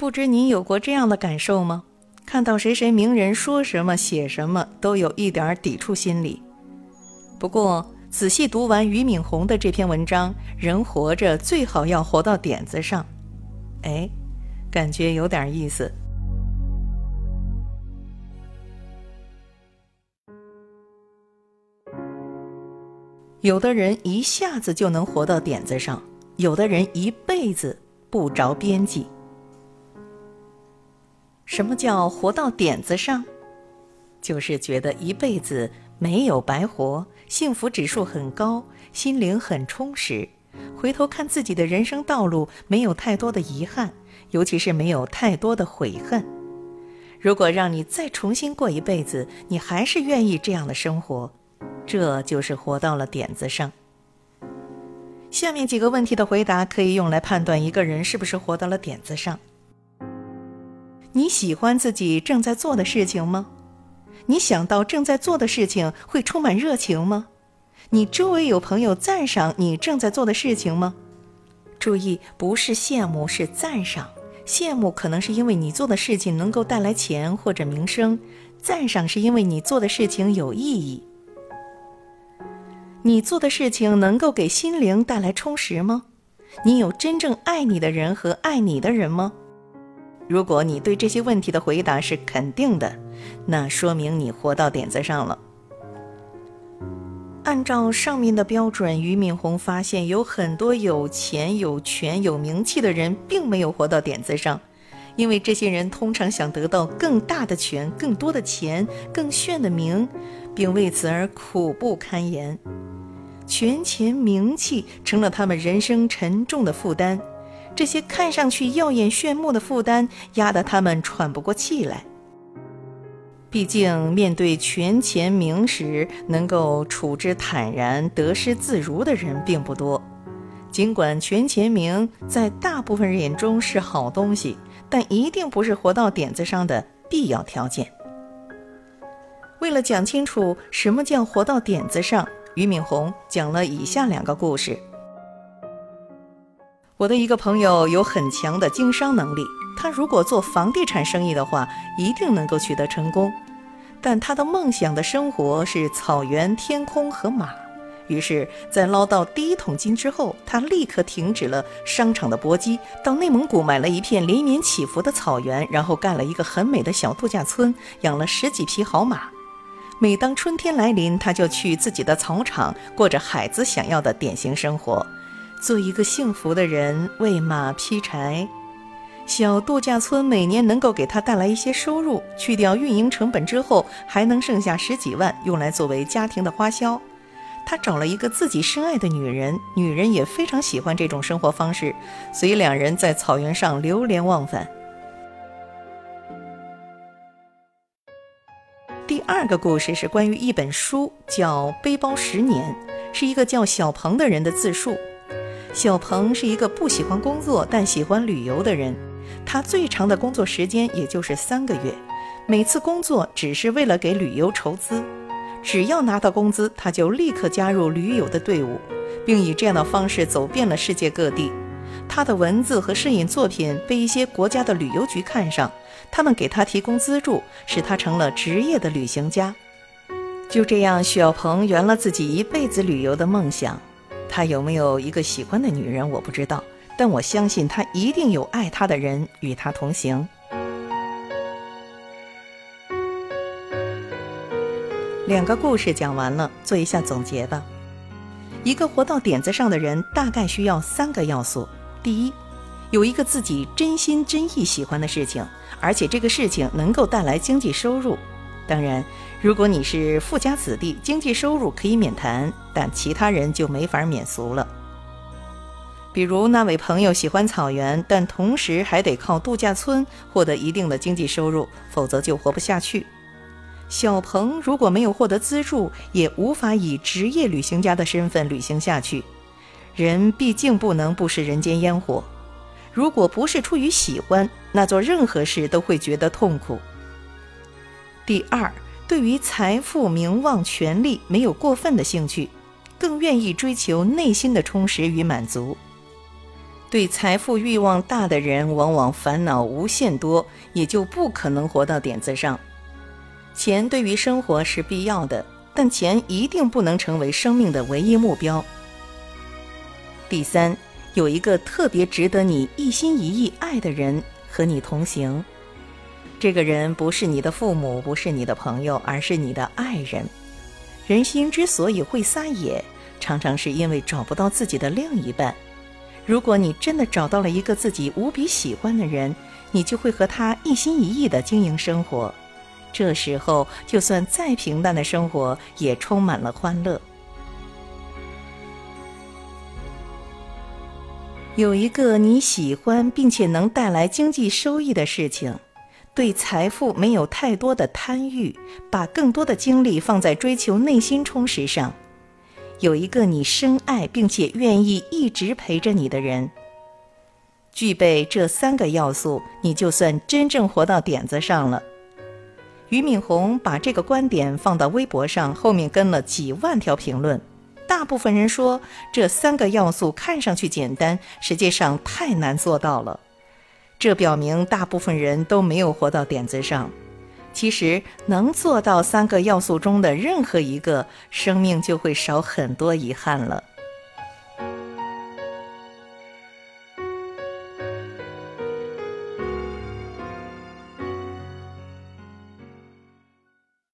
不知您有过这样的感受吗？看到谁谁名人说什么写什么，都有一点抵触心理。不过仔细读完俞敏洪的这篇文章，人活着最好要活到点子上，哎，感觉有点意思。有的人一下子就能活到点子上，有的人一辈子不着边际。什么叫活到点子上？就是觉得一辈子没有白活，幸福指数很高，心灵很充实，回头看自己的人生道路没有太多的遗憾，尤其是没有太多的悔恨。如果让你再重新过一辈子，你还是愿意这样的生活，这就是活到了点子上。下面几个问题的回答可以用来判断一个人是不是活到了点子上。你喜欢自己正在做的事情吗？你想到正在做的事情会充满热情吗？你周围有朋友赞赏你正在做的事情吗？注意，不是羡慕，是赞赏。羡慕可能是因为你做的事情能够带来钱或者名声，赞赏是因为你做的事情有意义。你做的事情能够给心灵带来充实吗？你有真正爱你的人和爱你的人吗？如果你对这些问题的回答是肯定的，那说明你活到点子上了。按照上面的标准，俞敏洪发现有很多有钱、有权、有名气的人并没有活到点子上，因为这些人通常想得到更大的权、更多的钱、更炫的名，并为此而苦不堪言。权钱名气成了他们人生沉重的负担，这些看上去耀眼炫目的负担压得他们喘不过气来。毕竟面对权钱名时能够处之坦然得失自如的人并不多，尽管权钱名在大部分人眼中是好东西，但一定不是活到点子上的必要条件。为了讲清楚什么叫活到点子上，俞敏洪讲了以下两个故事。我的一个朋友有很强的经商能力，他如果做房地产生意的话，一定能够取得成功。但他的梦想的生活是草原、天空和马，于是在捞到第一桶金之后，他立刻停止了商场的搏击，到内蒙古买了一片连绵起伏的草原，然后盖了一个很美的小度假村，养了十几匹好马。每当春天来临，他就去自己的草场，过着孩子想要的典型生活，做一个幸福的人，喂马劈柴。小度假村每年能够给他带来一些收入，去掉运营成本之后，还能剩下10几万，用来作为家庭的花销。他找了一个自己深爱的女人，女人也非常喜欢这种生活方式，所以两人在草原上流连忘返。第二个故事是关于一本书，叫《背包10年》，是一个叫小鹏的人的自述。小鹏是一个不喜欢工作但喜欢旅游的人，他最长的工作时间也就是3个月，每次工作只是为了给旅游筹资，只要拿到工资，他就立刻加入驴友的队伍，并以这样的方式走遍了世界各地。他的文字和摄影作品被一些国家的旅游局看上，他们给他提供资助，使他成了职业的旅行家。就这样，小鹏圆了自己一辈子旅游的梦想。他有没有一个喜欢的女人我不知道，但我相信他一定有爱他的人与他同行。2个故事讲完了，做一下总结吧。一个活到点子上的人大概需要3个要素。第一，有一个自己真心真意喜欢的事情，而且这个事情能够带来经济收入。当然，如果你是富家子弟，经济收入可以免谈，但其他人就没法免俗了。比如那位朋友喜欢草原，但同时还得靠度假村获得一定的经济收入，否则就活不下去。小鹏如果没有获得资助，也无法以职业旅行家的身份旅行下去。人毕竟不能不食人间烟火，如果不是出于喜欢，那做任何事都会觉得痛苦。第二，对于财富、名望、权力没有过分的兴趣，更愿意追求内心的充实与满足。对财富欲望大的人，往往烦恼无限多，也就不可能活到点子上。钱对于生活是必要的，但钱一定不能成为生命的唯一目标。第三，有一个特别值得你一心一意爱的人和你同行。这个人不是你的父母，不是你的朋友，而是你的爱人。人心之所以会撒野，常常是因为找不到自己的另一半。如果你真的找到了一个自己无比喜欢的人，你就会和他一心一意地经营生活。这时候，就算再平淡的生活，也充满了欢乐。有一个你喜欢并且能带来经济收益的事情，对财富没有太多的贪欲，把更多的精力放在追求内心充实上。有一个你深爱并且愿意一直陪着你的人。具备这3个要素，你就算真正活到点子上了。俞敏洪把这个观点放到微博上，后面跟了几万条评论。大部分人说这3个要素看上去简单，实际上太难做到了。这表明大部分人都没有活到点子上。其实能做到3个要素中的任何一个，生命就会少很多遗憾了。